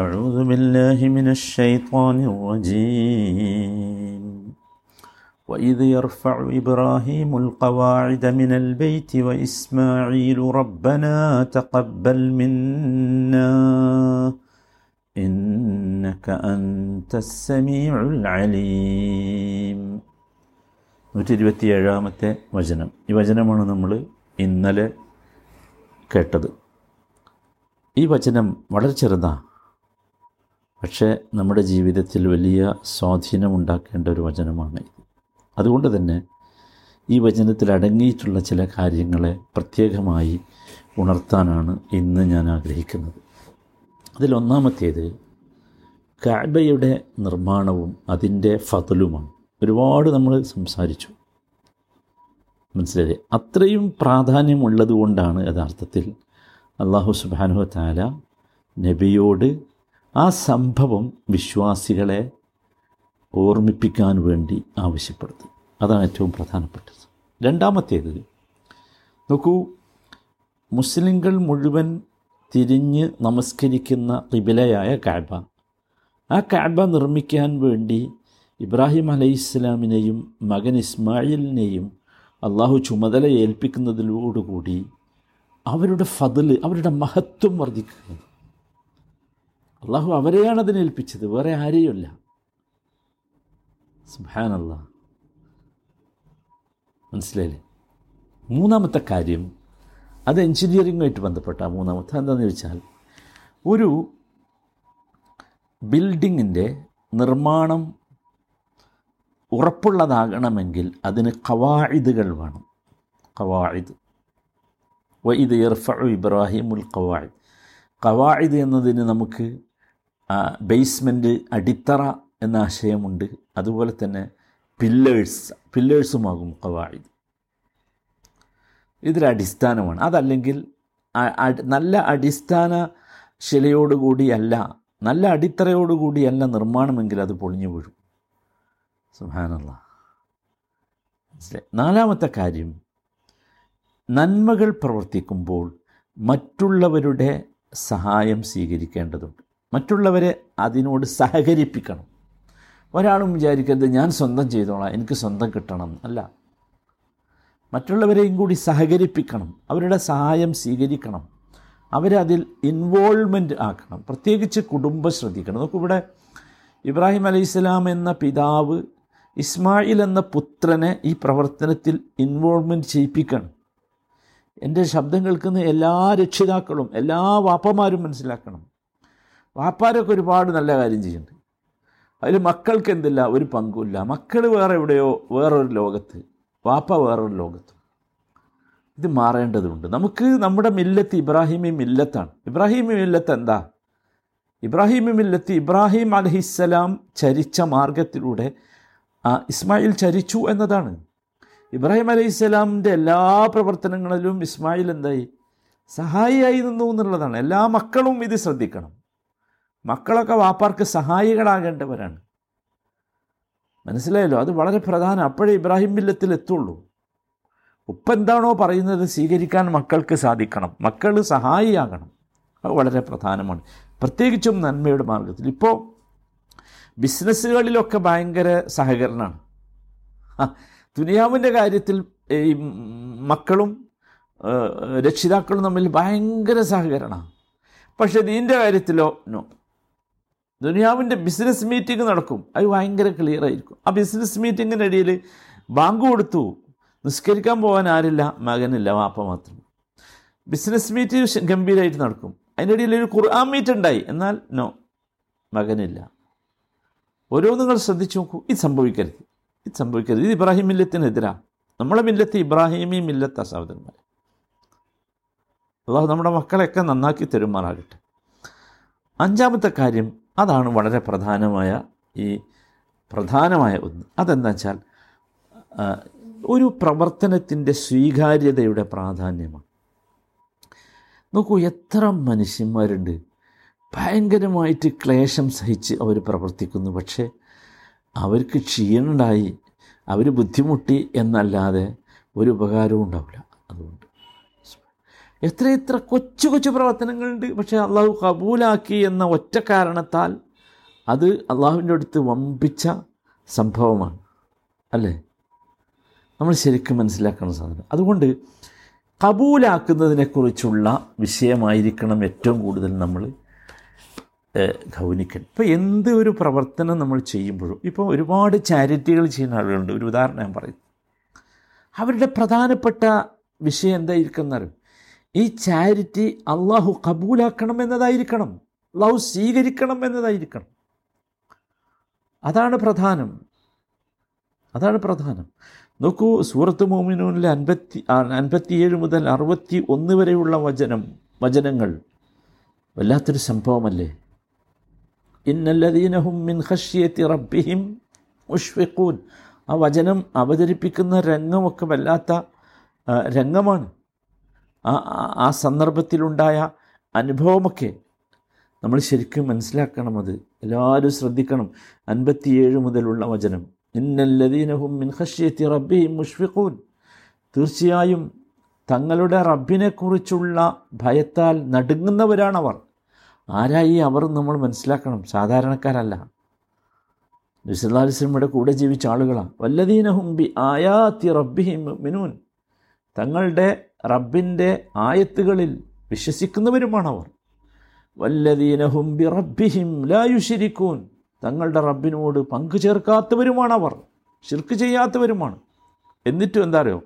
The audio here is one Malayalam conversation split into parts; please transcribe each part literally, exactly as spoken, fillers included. أعوذ بالله من الشيطان الرجيم وإذ يرفع إبراهيم القواعد من البيت وإسماعيل ربنا تقبل منا إنك أنت السميع العليم നൂറ്റി ഇരുപത്തി ഏഴാമത്തെ വചനം. ഈ വചനമാണ് നമ്മൾ ഇന്നലെ കേട്ടത്. ഈ വചനം വളരെ ചെറുതാണ്, പക്ഷേ നമ്മുടെ ജീവിതത്തിൽ വലിയ സ്വാധീനമുണ്ടാക്കേണ്ട ഒരു വചനമാണ് ഇത്. അതുകൊണ്ട് തന്നെ ഈ വചനത്തിൽ അടങ്ങിയിട്ടുള്ള ചില കാര്യങ്ങളെ പ്രത്യേകമായി ഉണർത്താനാണ് ഇന്ന് ഞാൻ ആഗ്രഹിക്കുന്നത്. അതിലൊന്നാമത്തേത് കഅബയുടെ നിർമ്മാണവും അതിൻ്റെ ഫതലുമാണ്. ഒരുപാട് നമ്മൾ സംസാരിച്ചു, മനസ്സിലായി. അത്രയും പ്രാധാന്യമുള്ളത് കൊണ്ടാണ് യഥാർത്ഥത്തിൽ അല്ലാഹു സുബ്ഹാനഹു വ തആല നബിയോട് ആ സംഭവം വിശ്വാസികളെ ഓർമ്മിപ്പിക്കാൻ വേണ്ടി ആവശ്യപ്പെടുന്നത്. അതാണ് ഏറ്റവും പ്രധാനപ്പെട്ടത്. രണ്ടാമത്തേത്, നോക്കൂ, മുസ്ലിങ്ങൾ മുഴുവൻ തിരിഞ്ഞ് നമസ്കരിക്കുന്ന ഖിബലയായ കഅബ, ആ കഅബ നിർമ്മിക്കാൻ വേണ്ടി ഇബ്രാഹിം അലൈഹിസ്സലാമിനെയും മകൻ ഇസ്മായിലിനെയും അള്ളാഹു ചുമതല ഏൽപ്പിക്കുന്നതിലോടുകൂടി അവരുടെ ഫദല്, അവരുടെ മഹത്വം വർദ്ധിക്കുകയാണ്. അള്ളാഹു അവരെയാണ് അതിനേൽപ്പിച്ചത്, വേറെ ആരെയുമല്ല. സുബ്ഹാനല്ലാഹ്, മനസ്സിലായില്ലേ? മൂന്നാമത്തെ കാര്യം, അത് എൻജിനീയറിങ്ങുമായിട്ട് ബന്ധപ്പെട്ട മൂന്നാമത്തെ എന്താണെന്ന് ചോദിച്ചാൽ, ഒരു ബിൽഡിങ്ങിൻ്റെ നിർമ്മാണം ഉറപ്പുള്ളതാകണമെങ്കിൽ അതിന് ഖവാഇദുകൾ വേണം. ഖവാഇദ് വഇദ് യർഫഉ ഇബ്രാഹിമുൽ ഖവാഇദ്. ഖവാഇദ് എന്നതിന് നമുക്ക് ബേസ്മെൻറ്റ്, അടിത്തറ എന്ന ആശയമുണ്ട്. അതുപോലെ തന്നെ പില്ലേഴ്സ്, പില്ലേഴ്സുമാകും ഖവാഇദ്. ഇതിലടിസ്ഥാനമാണ്. അതല്ലെങ്കിൽ നല്ല അടിസ്ഥാന ശിലയോടുകൂടിയല്ല, നല്ല അടിത്തറയോടുകൂടിയല്ല നിർമ്മാണമെങ്കിൽ അത് പൊളിഞ്ഞു വീഴും. സുബ്ഹാനല്ലാഹ്, മനസ്സിലായി. നാലാമത്തെ കാര്യം, നന്മകൾ പ്രവർത്തിക്കുമ്പോൾ മറ്റുള്ളവരുടെ സഹായം സ്വീകരിക്കേണ്ടതുണ്ട്. മറ്റുള്ളവരെ അതിനോട് സഹകരിപ്പിക്കണം. ഒരാളും വിചാരിക്കരുത് ഞാൻ സ്വന്തം ചെയ്തോളാം, എനിക്ക് സ്വന്തം കിട്ടണം, അല്ല. മറ്റുള്ളവരെയും കൂടി സഹകരിപ്പിക്കണം, അവരുടെ സഹായം സ്വീകരിക്കണം, അവരെ അതിൽ ഇൻവോൾവ്മെൻറ്റ് ആക്കണം. പ്രത്യേകിച്ച് കുടുംബം ശ്രദ്ധിക്കണം. നമുക്കിവിടെ ഇബ്രാഹിം അലൈഹിസ്സലാം എന്ന പിതാവ് ഇസ്മായിൽ എന്ന പുത്രനെ ഈ പ്രവർത്തനത്തിൽ ഇൻവോൾവ്മെൻറ്റ് ചെയ്യിപ്പിക്കണം. എൻ്റെ ശബ്ദം കേൾക്കുന്ന എല്ലാ രക്ഷിതാക്കളും, എല്ലാ വാപ്പമാരും മനസ്സിലാക്കണം, വാപ്പാരൊക്കെ ഒരുപാട് നല്ല കാര്യം ചെയ്യുന്നുണ്ട്, അതിൽ മക്കൾക്ക് എന്തില്ല, ഒരു പങ്കുമില്ല. മക്കൾ വേറെ എവിടെയോ, വേറൊരു ലോകത്ത്, വാപ്പ വേറൊരു ലോകത്ത്. ഇത് മാറേണ്ടതുണ്ട്. നമുക്ക് നമ്മുടെ മില്ലത്ത് ഇബ്രാഹിമി മില്ലത്താണ്. ഇബ്രാഹിമി മില്ലത്ത് എന്താ? ഇബ്രാഹിമി മില്ലത്ത് ഇബ്രാഹിം അലൈഹിസ്സലാം ചരിച്ച മാർഗത്തിലൂടെ ഇസ്മായിൽ ചരിച്ചു എന്നതാണ്. ഇബ്രാഹിം അലൈഹിസ്സലാമിൻ്റെ എല്ലാ പ്രവർത്തനങ്ങളിലും ഇസ്മായിൽ എന്തായി? സഹായിയായി നിന്നു എന്നുള്ളതാണ്. എല്ലാ മക്കളും ഇത് ശ്രദ്ധിക്കണം. മക്കളൊക്കെ വാപ്പാർക്ക് സഹായികളാകേണ്ടവരാണ്, മനസ്സിലായല്ലോ? അത് വളരെ പ്രധാനം. അപ്പോഴേ ഇബ്രാഹിം മില്ലത്തിലെത്തുള്ളൂ. ഉപ്പ എന്താണോ പറയുന്നത് സ്വീകരിക്കാൻ മക്കൾക്ക് സാധിക്കണം, മക്കൾ സഹായിയാകണം. അത് വളരെ പ്രധാനമാണ്, പ്രത്യേകിച്ചും നന്മയുടെ മാർഗത്തിൽ. ഇപ്പോൾ ബിസിനസ്സുകളിലൊക്കെ ഭയങ്കര സഹകരണമാണ്. ദുനിയാവിൻ്റെ കാര്യത്തിൽ ഈ മക്കളും രക്ഷിതാക്കളും തമ്മിൽ ഭയങ്കര സഹകരണമാണ്. പക്ഷേ ദീൻ്റെ കാര്യത്തിലോ നോ. ദുനിയാവിൻ്റെ ബിസിനസ് മീറ്റിംഗ് നടക്കും, അത് ഭയങ്കര ക്ലിയർ ആയിരിക്കും. ആ ബിസിനസ് മീറ്റിങ്ങിനിടയിൽ ബാങ്ക് കൊടുത്തു, നിസ്കരിക്കാൻ പോകാൻ ആരില്ല, മകനില്ല, വാപ്പ മാത്രം. ബിസിനസ് മീറ്റിംഗ് ഗംഭീരമായിട്ട് നടക്കും, അതിനിടയിൽ ഒരു ഖുർആൻ മീറ്റ് ഉണ്ടായി, എന്നാൽ നോ, മകനില്ല. ഓരോ നിങ്ങൾ ശ്രദ്ധിച്ചു നോക്കൂ. ഇത് സംഭവിക്കരുത്, ഇത് സംഭവിക്കരുത്. ഇത് ഇബ്രാഹിം മില്ലത്തിനെതിരാണ്. നമ്മളെ മില്ലത്ത് ഇബ്രാഹിമി മില്ലത്താ സഹോദരന്മാർ. അല്ലാഹു നമ്മുടെ മക്കളെയൊക്കെ നന്നാക്കി തരുമാറാകട്ടെ. അഞ്ചാമത്തെ കാര്യം, അതാണ് വളരെ പ്രധാനമായ ഈ പ്രധാനമായ ഒന്ന്. അതെന്താ വെച്ചാൽ, ഒരു പ്രവർത്തനത്തിൻ്റെ സ്വീകാര്യതയുടെ പ്രാധാന്യമാണ്. നോക്കൂ, എത്ര മനുഷ്യന്മാരുണ്ട് ഭയങ്കരമായിട്ട് ക്ലേശം സഹിച്ച് അവർ പ്രവർത്തിക്കുന്നു, പക്ഷേ അവർക്ക് ക്ഷീണമുണ്ടായി, അവർ ബുദ്ധിമുട്ടി എന്നല്ലാതെ ഒരു ഉപകാരവും ഉണ്ടാവില്ല. അതുകൊണ്ട് എത്രയെത്ര കൊച്ചു കൊച്ചു പ്രവർത്തനങ്ങളുണ്ട്. പക്ഷേ അള്ളാഹു കബൂലാക്കി എന്ന ഒറ്റ കാരണത്താൽ അത് അള്ളാഹുവിൻ്റെ അടുത്ത് വമ്പിച്ച സംഭവമാണ് അല്ലേ. നമ്മൾ ശരിക്കും മനസ്സിലാക്കണം സാധനം. അതുകൊണ്ട് കബൂലാക്കുന്നതിനെക്കുറിച്ചുള്ള വിഷയമായിരിക്കണം ഏറ്റവും കൂടുതൽ നമ്മൾ ഗൗനിക്കൽ. ഇപ്പോൾ എന്ത് ഒരു പ്രവർത്തനം നമ്മൾ ചെയ്യുമ്പോഴും, ഇപ്പോൾ ഒരുപാട് ചാരിറ്റികൾ ചെയ്യുന്ന ആളുകളുണ്ട്. ഒരു ഉദാഹരണം ഞാൻ പറയും. അവരുടെ പ്രധാനപ്പെട്ട വിഷയം എന്തായിരിക്കുമെന്നറിയോ? ഈ ചാരിറ്റി അള്ളാഹു കബൂലാക്കണം എന്നതായിരിക്കണം, അള്ളാഹു സ്വീകരിക്കണം എന്നതായിരിക്കണം. അതാണ് പ്രധാനം, അതാണ് പ്രധാനം. നോക്കൂ, സൂറത്ത് മോമിനൂനിലെ അൻപത്തി അൻപത്തിയേഴ് മുതൽ അറുപത്തി ഒന്ന് വരെയുള്ള വചനം വചനങ്ങൾ വല്ലാത്തൊരു സംഭവമല്ലേ. ഇന്നല്ലദീന ഹും മിൻ ഖശ്യത്തി റബ്ബിഹിം മുഷ്ഫിഖൂൻ. ആ വചനം അവതരിപ്പിക്കുന്ന രംഗമൊക്കെ വല്ലാത്ത രംഗമാണ്. ആ ആ സന്ദർഭത്തിലുണ്ടായ അനുഭവമൊക്കെ നമ്മൾ ശരിക്കും മനസ്സിലാക്കണം. അത് എല്ലാവരും ശ്രദ്ധിക്കണം. അൻപത്തിയേഴ് മുതലുള്ള വചനം, ഇന്നല്ലദീന ഹും മിൻ ഖശ്യത്തി റബ്ബിഹിം മുഷ്ഫിഖൂൻ. തീർച്ചയായും തങ്ങളുടെ റബ്ബിനെക്കുറിച്ചുള്ള ഭയത്താൽ നടുങ്ങുന്നവരാണവർ. ആരായി അവർ നമ്മൾ മനസ്സിലാക്കണം. സാധാരണക്കാരല്ല, റസൂലുള്ളാഹി സ്വല്ലല്ലാഹു അലൈഹി വസല്ലമയുടെ കൂടെ ജീവിച്ച ആളുകളാണ്. വല്ലദീന ഹും ബി ആയാതി റബ്ബിഹിം മുഅ്മിനൂൻ. തങ്ങളുടെ റബ്ബിൻ്റെ ആയത്തുകളിൽ വിശ്വസിക്കുന്നവരുമാണവർ. വല്ലദീന ഹും ബി റബ്ബിഹിം ലാ യുശ്രികൂൻ. തങ്ങളുടെ റബ്ബിനോട് പങ്കു ചേർക്കാത്തവരുമാണവർ, ശിർക്ക് ചെയ്യാത്തവരുമാണ്. എന്നിട്ടും എന്താ അറിയോ?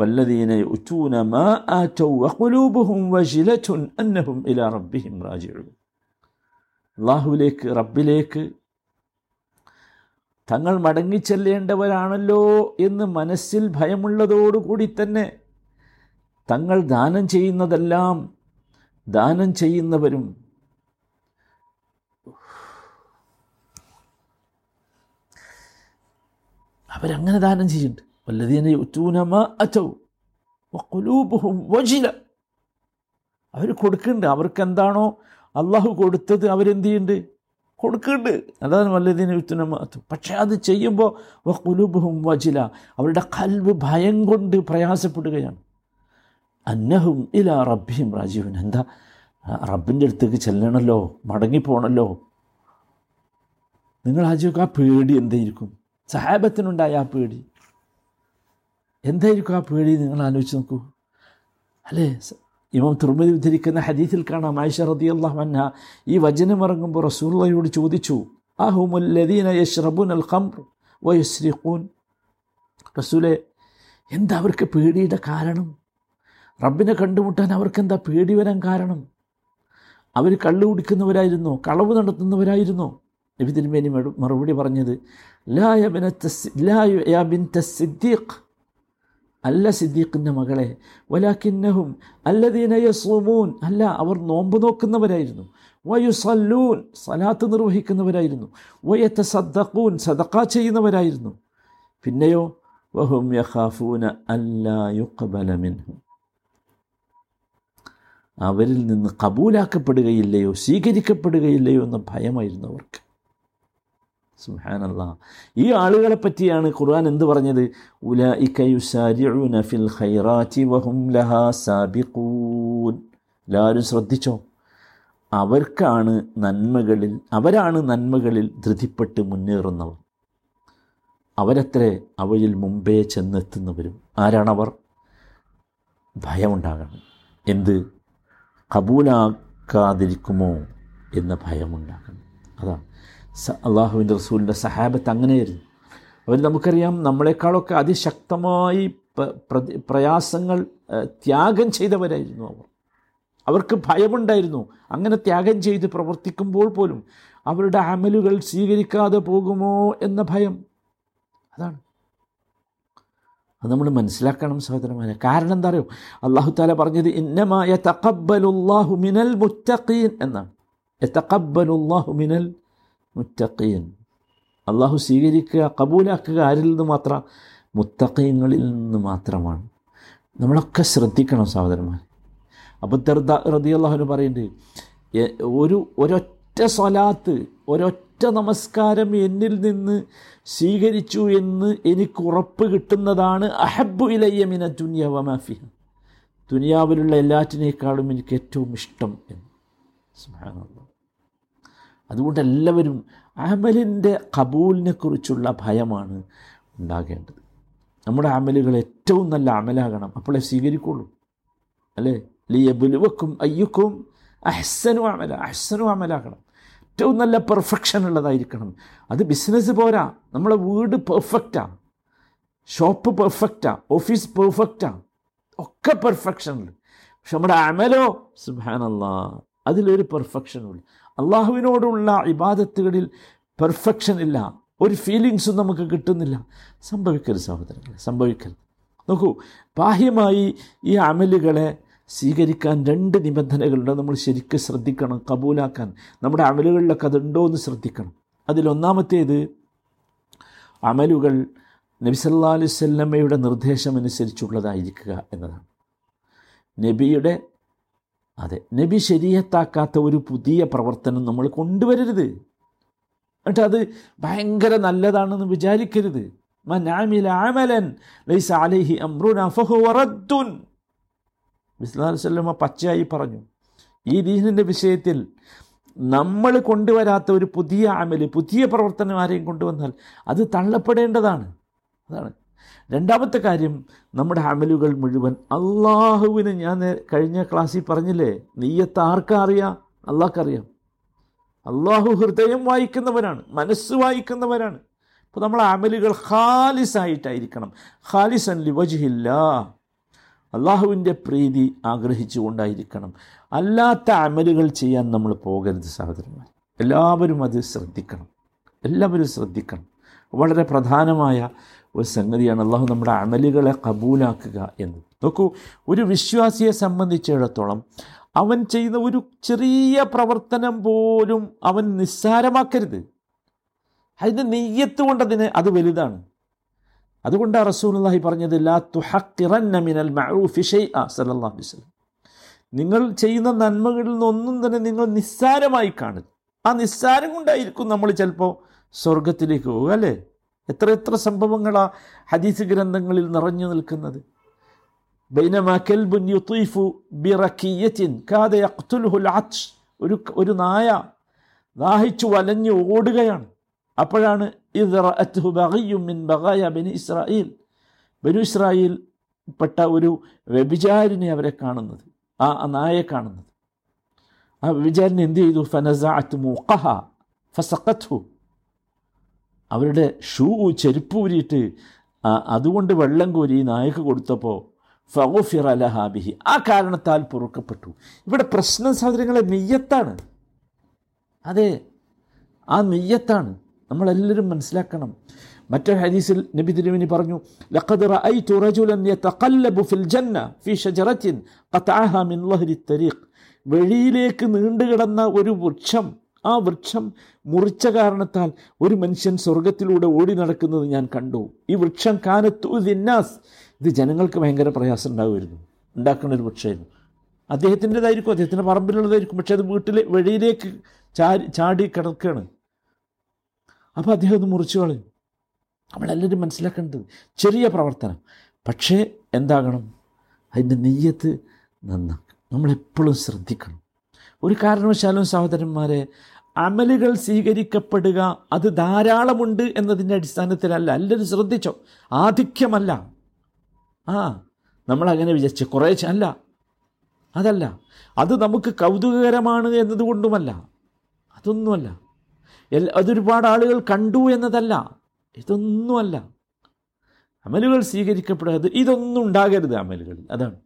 വല്ലദീന യുതൂന മാ ആതൗ ഖുലൂബുഹും വജിലതുൻ അന്നഹും ഇലാ റബ്ബിഹിം റാജിഊൻ. അല്ലാഹുവിലേക്ക്, റബ്ബിലേക്ക് തങ്ങൾ മടങ്ങിച്ചെല്ലേണ്ടവരാണല്ലോ എന്ന് മനസ്സിൽ ഭയമുള്ളതോടുകൂടി തന്നെ തങ്ങൾ ദാനം ചെയ്യുന്നതെല്ലാം ദാനം ചെയ്യുന്നവരും അവരങ്ങനെ ദാനം ചെയ്യുന്നുണ്ട്. വല്ലദീന യുതൂന മാ ആതൗ വഖുലൂബുഹും വജില. അവർ കൊടുക്കുന്നുണ്ട്. അവർക്കെന്താണോ അള്ളാഹു കൊടുത്തത് അവരെന്ത് ചെയ്യുന്നുണ്ട്? കൊടുക്കുന്നുണ്ട്. അതാണ് വല്ലദീന യുതൂന മാ ആതൗ. പക്ഷേ അത് ചെയ്യുമ്പോൾ വഖുലൂബുഹും വജില, അവരുടെ ഖൽബ് ഭയം കൊണ്ട് പ്രയാസപ്പെടുകയാണ്. അന്നഹും ഇലാ റബ്ബിഹിം റാജിഊൻ. എന്താ, റബ്ബിൻ്റെ അടുത്തേക്ക് ചെല്ലണമല്ലോ, മടങ്ങിപ്പോണല്ലോ. നിങ്ങൾ ആലോചിക്കുക, ആ പേടി എന്തായിരിക്കും? സഹാബത്തിനുണ്ടായ ആ പേടി എന്തായിരിക്കും? ആ പേടി നിങ്ങൾ ആലോചിച്ച് നോക്കൂ അല്ലേ. ഇമാം തുർമിദി ഉദ്ധരിക്കുന്ന ഹദീസിൽ കാണാം, ആയിഷ റളിയല്ലാഹു അൻഹ ഈ വചനം ഇറങ്ങുമ്പോൾ റസൂലുള്ളാഹിയോട് ചോദിച്ചു, അഹുമുൽ ലദീന യശ്റബൂനൽ ഖംറ വയസ്രിഖൂൻ. റസൂലേ, എന്താ അവർക്ക് പേടിയുടെ കാരണം? റബ്ബിനെ കണ്ടുമുട്ടാൻ അവർക്കെന്താ പേടി വരാൻ കാരണം? അവർ കള്ളു കുടിക്കുന്നവരായിരുന്നോ? കളവ് നടത്തുന്നവരായിരുന്നോ? നബി തിരുമേനി മറുപടി പറഞ്ഞത്, ലാ യ ബിനത ലാ യ ബിൻത സിദ്ദീഖ്, അല്ല സിദ്ദീഖിൻ്റെ മകളെ. വലാകിന്നഹും അല്ലദീന യസൂമൂൻ, അല്ല അവർ നോമ്പ് നോക്കുന്നവരായിരുന്നു. വയുസല്ലൂൻ, സലാത്ത് നിർവഹിക്കുന്നവരായിരുന്നു. വയതസദ്ദഖൂൻ, സദഖ ചെയ്യുന്നവരായിരുന്നു. പിന്നെയോ വഹും യഖാഫൂന അല്ലാ യുഖ്ബല മിൻഹും, അവരിൽ നിന്ന് കബൂലാക്കപ്പെടുകയില്ലയോ സ്വീകരിക്കപ്പെടുകയില്ലയോ എന്ന ഭയമായിരുന്നു അവർക്ക്. സുബ്ഹാനല്ലാഹ്. ഈ ആളുകളെ പറ്റിയാണ് ഖുർആൻ എന്ത് പറഞ്ഞത്? ഉലൈക യുസാരിഊന ഫിൽ ഖൈറാതി വഹും ലഹാ സാബിഖൂൻ. എല്ലാവരും ശ്രദ്ധിച്ചോ, അവർക്കാണ് നന്മകളിൽ അവരാണ് നന്മകളിൽ ധൃതിപ്പെട്ട് മുന്നേറുന്നവർ. അവരത്രേ അവയിൽ മുമ്പേ ചെന്നെത്തുന്നവരും. ആരാണവർ? ഭയമുണ്ടാകണം. എന്ത്? കബൂലാക്കാതിരിക്കുമോ എന്ന ഭയമുണ്ടാകണം. അതാണ് അള്ളാഹുവിൻ്റെ റസൂലിൻ്റെ സഹാബത്ത് അങ്ങനെയായിരുന്നു. അവർ നമുക്കറിയാം, നമ്മളെക്കാളൊക്കെ അതിശക്തമായി പ്രയാസങ്ങൾ ത്യാഗം ചെയ്തവരായിരുന്നു അവർ. അവർക്ക് ഭയമുണ്ടായിരുന്നു. അങ്ങനെ ത്യാഗം ചെയ്ത് പ്രവർത്തിക്കുമ്പോൾ പോലും അവരുടെ അമലുകൾ സ്വീകരിക്കാതെ പോകുമോ എന്ന ഭയം. അതാണ് അത് നമ്മൾ മനസ്സിലാക്കണം സഹോദരന്മാരെ. കാരണം എന്താ അറിയോ? അള്ളാഹു താല പറഞ്ഞത് ഇന്നമാ യതഖബ്ബലുല്ലാഹു മിനൽ മുത്തഖീൻ എന്നാണ്. യതഖബ്ബലുല്ലാഹു മിനൽ മുത്തഖീൻ. അള്ളാഹു സ്വീകരിക്കുക, കബൂലാക്കുക ആരിൽ നിന്ന് മാത്രം? മുത്തഖീങ്ങളിൽ നിന്ന് മാത്രമാണ്. നമ്മളൊക്കെ ശ്രദ്ധിക്കണം സഹോദരന്മാരെ. അബൂദർദ റളിയല്ലാഹു അൻഹു പറയുന്നുണ്ട്, ഒരു ഒരൊറ്റ സ്വലാത്ത്, ഒരൊറ്റ നമസ്കാരം എന്നിൽ നിന്ന് സ്വീകരിച്ചു എന്ന് എനിക്ക് ഉറപ്പ് കിട്ടുന്നതാണ് അഹബ്ബു ഇലയ്യ മിന ദുനിയ വമാ ഫിഹാ, ദുനിയാവിലുള്ള എല്ലാറ്റിനേക്കാളും എനിക്ക് ഏറ്റവും ഇഷ്ടം എന്ന്. സുബ്ഹാനല്ലാഹ്. അതുകൊണ്ട് എല്ലാവരും അമലിൻ്റെ ഖബൂലിനെക്കുറിച്ചുള്ള ഭയമാണ് ഉണ്ടാകേണ്ടത്. നമ്മുടെ അമലുകൾ ഏറ്റവും നല്ല അമലാകണം, അപ്പോളെ സ്വീകരിക്കുള്ളൂ. അല്ലേ? ലിയബ്ലുവക്കും അയ്യുക്കും അഹ്സനു അമല, അഹ്സനു അമലാകണം, ഏറ്റവും നല്ല പെർഫെക്ഷൻ ഉള്ളതായിരിക്കണം. അത് ബിസിനസ് പോരാ, നമ്മളെ വീട് പെർഫെക്റ്റാണ്, ഷോപ്പ് പെർഫെക്റ്റാണ്, ഓഫീസ് പെർഫെക്റ്റാണ്, ഒക്കെ പെർഫെക്ഷനുണ്ട്. പക്ഷെ നമ്മുടെ അമലോ സുബ്ഹാനല്ലാഹ്, അതിലൊരു പെർഫെക്ഷനുമില്ല. അള്ളാഹുവിനോടുള്ള ഇബാദത്തുകളിൽ പെർഫെക്ഷൻ ഇല്ല, ഒരു ഫീലിങ്സും നമുക്ക് കിട്ടുന്നില്ല. സംഭവിക്കരുത് സഹോദരങ്ങളെ, സംഭവിക്കരുത്. നോക്കൂ, ബാഹ്യമായി ഈ അമലുകളെ സ്വീകരിക്കാൻ രണ്ട് നിബന്ധനകളുണ്ട്. നമ്മൾ ശരിക്കും ശ്രദ്ധിക്കണം കബൂലാക്കാൻ, നമ്മുടെ അമലുകളിലൊക്കെ അതുണ്ടോ എന്ന് ശ്രദ്ധിക്കണം. അതിലൊന്നാമത്തേത്, അമലുകൾ നബി സല്ലല്ലാഹു അലൈഹി വസല്ലമയുടെ നിർദ്ദേശമനുസരിച്ചുള്ളതായിരിക്കുക എന്നതാണ്. നബിയുടെ അതെ നബി ശരീഅത്താക്കാത്ത ഒരു പുതിയ പ്രവർത്തനം നമ്മൾ കൊണ്ടുവരരുത്. എന്നിട്ട് അത് ഭയങ്കര നല്ലതാണെന്ന് വിചാരിക്കരുത്. മൻ അമില അമലൻ ലൈസ അലൈഹി അംറുനാ ഫഹുവ റദ്ദുൻ. നബി സല്ലമ പച്ചയായി പറഞ്ഞു, ഈ ദീനിൻ്റെ വിഷയത്തിൽ നമ്മൾ കൊണ്ടുവരാത്ത ഒരു പുതിയ അമല്, പുതിയ പ്രവർത്തനം ആരെയും കൊണ്ടുവന്നാൽ അത് തള്ളപ്പെടേണ്ടതാണ്. അതാണ് രണ്ടാമത്തെ കാര്യം. നമ്മുടെ അമലുകൾ മുഴുവൻ അള്ളാഹുവിന്, ഞാൻ കഴിഞ്ഞ ക്ലാസ്സിൽ പറഞ്ഞില്ലേ, നീയത്ത് ആർക്കറിയാം? അള്ളാഹ്ക്കറിയാം. അള്ളാഹു ഹൃദയം വായിക്കുന്നവനാണ്, മനസ്സ് വായിക്കുന്നവനാണ്. അപ്പോൾ നമ്മളെ അമലുകൾ ഖാലിസായിട്ടായിരിക്കണം. ഖാലിസൻ ലിവജ്ഹില്ലാ, അള്ളാഹുവിൻ്റെ പ്രീതി ആഗ്രഹിച്ചു കൊണ്ടായിരിക്കണം. അല്ലാത്ത അമലുകൾ ചെയ്യാൻ നമ്മൾ പോകരുത് സഹോദരന്മാർ. എല്ലാവരും അത് ശ്രദ്ധിക്കണം, എല്ലാവരും ശ്രദ്ധിക്കണം. വളരെ പ്രധാനമായ ഒരു സംഗതിയാണ് അള്ളാഹു നമ്മുടെ അമലുകളെ കബൂലാക്കുക എന്ന്. നോക്കൂ, ഒരു വിശ്വാസിയെ സംബന്ധിച്ചിടത്തോളം അവൻ ചെയ്യുന്ന ഒരു ചെറിയ പ്രവർത്തനം പോലും അവൻ നിസ്സാരമാക്കരുത്. അതിൻ്റെ നിയ്യത്ത് കൊണ്ടതിന് അത് വലുതാണ്. അതുകൊണ്ടാണ് റസൂലുള്ളാഹി പറഞ്ഞത്, ലാ തുഹഖിറന്ന മിനൽ മഅറൂഫി ശൈഅ, സല്ലല്ലാഹു അലൈഹി വസല്ലം. നിങ്ങൾ ചെയ്യുന്ന നന്മകളിൽ നിന്നൊന്നും തന്നെ നിങ്ങൾ നിസ്സാരമായി കാണരുത്. ആ നിസ്സാരം കൊണ്ടായിരിക്കും നമ്മൾ ചിലപ്പോൾ സ്വർഗത്തിലേക്ക് പോകുക. അല്ലേ? എത്ര എത്ര സംഭവങ്ങളാണ് ഹദീസ് ഗ്രന്ഥങ്ങളിൽ നിറഞ്ഞു നിൽക്കുന്നത്. ബൈനമാ കൽബുൻ യുതീഫു ബിറഖിയത്തിൻ കാദ യഖ്തുലുഹുൽ അത്ഷ്, ഒരു ഒരു നായ ദാഹിച്ചു വലഞ്ഞു ഓടുകയാണ്. അപ്പോഴാണ് ഇദ് റഅത്ഹു ബഗിയ്യുൻ മിൻ ബഗായ ബനി ഇസ്രായേൽ, ബനു ഇസ്രായേൽ പെട്ട ഒരു വ്യഭിചാരിനെ അവരെ കാണുന്നത്, ആ നായയെ കാണുന്നത്. ആ വ്യഭിചാരിനെ എന്ത് ചെയ്തു? ഫനസഅത് മൂഖഹ ഫസഖത്ഹു, അവരുടെ ഷൂ ചെരുപ്പ് ഊരിയിട്ട് അതുകൊണ്ട് വെള്ളം കോരി നായക്ക് കൊടുത്തപ്പോൾ ഫഗുഫിറ ലഹാ ബിഹി, ആ കാരണത്താൽ പൊറുക്കപ്പെട്ടു. ഇവിടെ പ്രശ്നം സഹോദരങ്ങളെ നിയ്യത്താണ്. അതെ, ആ നിയ്യത്താണ്. നമ്മളെല്ലാവരും മനസ്സിലാക്കണം. മറ്റൊരു ഹദീസിൽ നബി തിരുമേനി പറഞ്ഞു, ലഖദ് റഅയ്തു റജുലൻ യതഖല്ലബു ഫിൽ ജന്ന ഫീ ഷജറത്തിൻ ഖതഅഹാ മിൻ ലഹ്രി തരീഖ്, വെളിയിലേക്ക് നീണ്ടുകിടന്ന ഒരു വൃക്ഷം, ആ വൃക്ഷം മുറിച്ച കാരണത്താൽ ഒരു മനുഷ്യൻ സ്വർഗത്തിലൂടെ ഓടി നടക്കുന്നത് ഞാൻ കണ്ടു. ഈ വൃക്ഷം കാനത്തു ദിന്നാസ്, ഇത് ജനങ്ങൾക്ക് ഭയങ്കര പ്രയാസം ഉണ്ടാകുമായിരുന്നു, ഉണ്ടാക്കുന്ന ഒരു വൃക്ഷമായിരുന്നു. അദ്ദേഹത്തിൻ്റെതായിരിക്കും, അദ്ദേഹത്തിൻ്റെ പറമ്പിലുള്ളതായിരിക്കും, പക്ഷേ അത് വീട്ടിലെ വെളിയിലേക്ക് ചാരി ചാടി കിടക്കുകയാണ്. അപ്പോൾ അദ്ദേഹം അത് മുറിച്ചു കളയും. നമ്മളെല്ലാവരും മനസ്സിലാക്കേണ്ടത് ചെറിയ പ്രവർത്തനം, പക്ഷേ എന്താകണം? അതിൻ്റെ നിയ്യത്ത് നന്നാക്കണം. നമ്മളെപ്പോഴും ശ്രദ്ധിക്കണം. ഒരു കാരണവശാലും സഹോദരന്മാരെ, അമലുകൾ സ്വീകരിക്കപ്പെടുക അത് ധാരാളമുണ്ട് എന്നതിൻ്റെ അടിസ്ഥാനത്തിലല്ല. എല്ലാവരും ശ്രദ്ധിച്ചോ, ആധിക്യമല്ല. ആ നമ്മളങ്ങനെ വിചാരിച്ച് കുറേ അല്ല, അതല്ല. അത് നമുക്ക് കൗതുകകരമാണ് എന്നതുകൊണ്ടുമല്ല, അതൊന്നുമല്ല. എല്ലാ അതൊരുപാട് ആളുകൾ കണ്ടു എന്നതല്ല, ഇതൊന്നുമല്ല. അമലുകൾ സ്വീകരിക്കപ്പെടാതെ ഇതൊന്നും ഉണ്ടാകരുത് അമലുകളിൽ. അതാണ്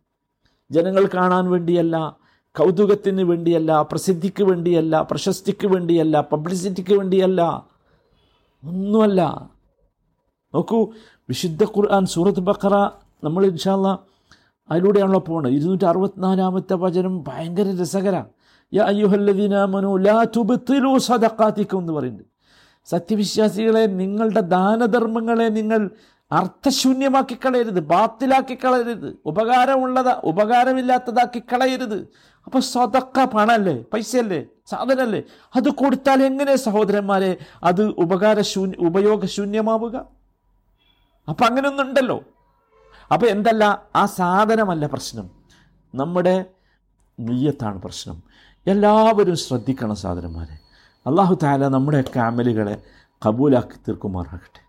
ജനങ്ങൾ കാണാൻ വേണ്ടിയല്ല, കൗതുകത്തിന് വേണ്ടിയല്ല, പ്രസിദ്ധിക്ക് വേണ്ടിയല്ല, പ്രശസ്തിക്ക് വേണ്ടിയല്ല, പബ്ലിസിറ്റിക്ക് വേണ്ടിയല്ല, ഒന്നുമല്ല. നോക്കൂ, വിശുദ്ധ ഖുർആൻ സൂറത്ത് ബഖറ, നമ്മൾ ഇൻഷാ അല്ലാഹ് അതിലൂടെയാണല്ലോ പോകുന്നത്. ഇരുന്നൂറ്റി അറുപത്തിനാലാമത്തെ വചനം ഭയങ്കര രസകരമാണ്. യാ അയ്യുഹല്ലദീന ആമനൂ ലാ തുബ്തിലൂ സദഖാതിക്കും എന്ന് പറയുന്നുണ്ട്. സത്യവിശ്വാസികളെ, നിങ്ങളുടെ ദാനധർമ്മങ്ങളെ നിങ്ങൾ അർത്ഥശൂന്യമാക്കി കളയരുത്, ബാത്തിലാക്കി കളയരുത്, ഉപകാരമുള്ളതാ ഉപകാരമില്ലാത്തതാക്കി കളയരുത്. അപ്പോൾ സദക്ക പണമല്ലേ, പൈസയല്ലേ, സാധനമല്ലേ, അത് കൊടുത്താൽ എങ്ങനെ സഹോദരന്മാരെ അത് ഉപകാരശൂന്യ ഉപയോഗശൂന്യമാവുക? അപ്പം അങ്ങനെയൊന്നുണ്ടല്ലോ. അപ്പോൾ എന്തല്ല, ആ സാധനമല്ല പ്രശ്നം, നമ്മുടെ നിയ്യത്താണ് പ്രശ്നം. എല്ലാവരും ശ്രദ്ധിക്കണം സഹോദരന്മാരെ. അല്ലാഹു തആല നമ്മുടെയൊക്കെ അമലുകളെ കബൂലാക്കി തീർക്കുമാറാകട്ടെ.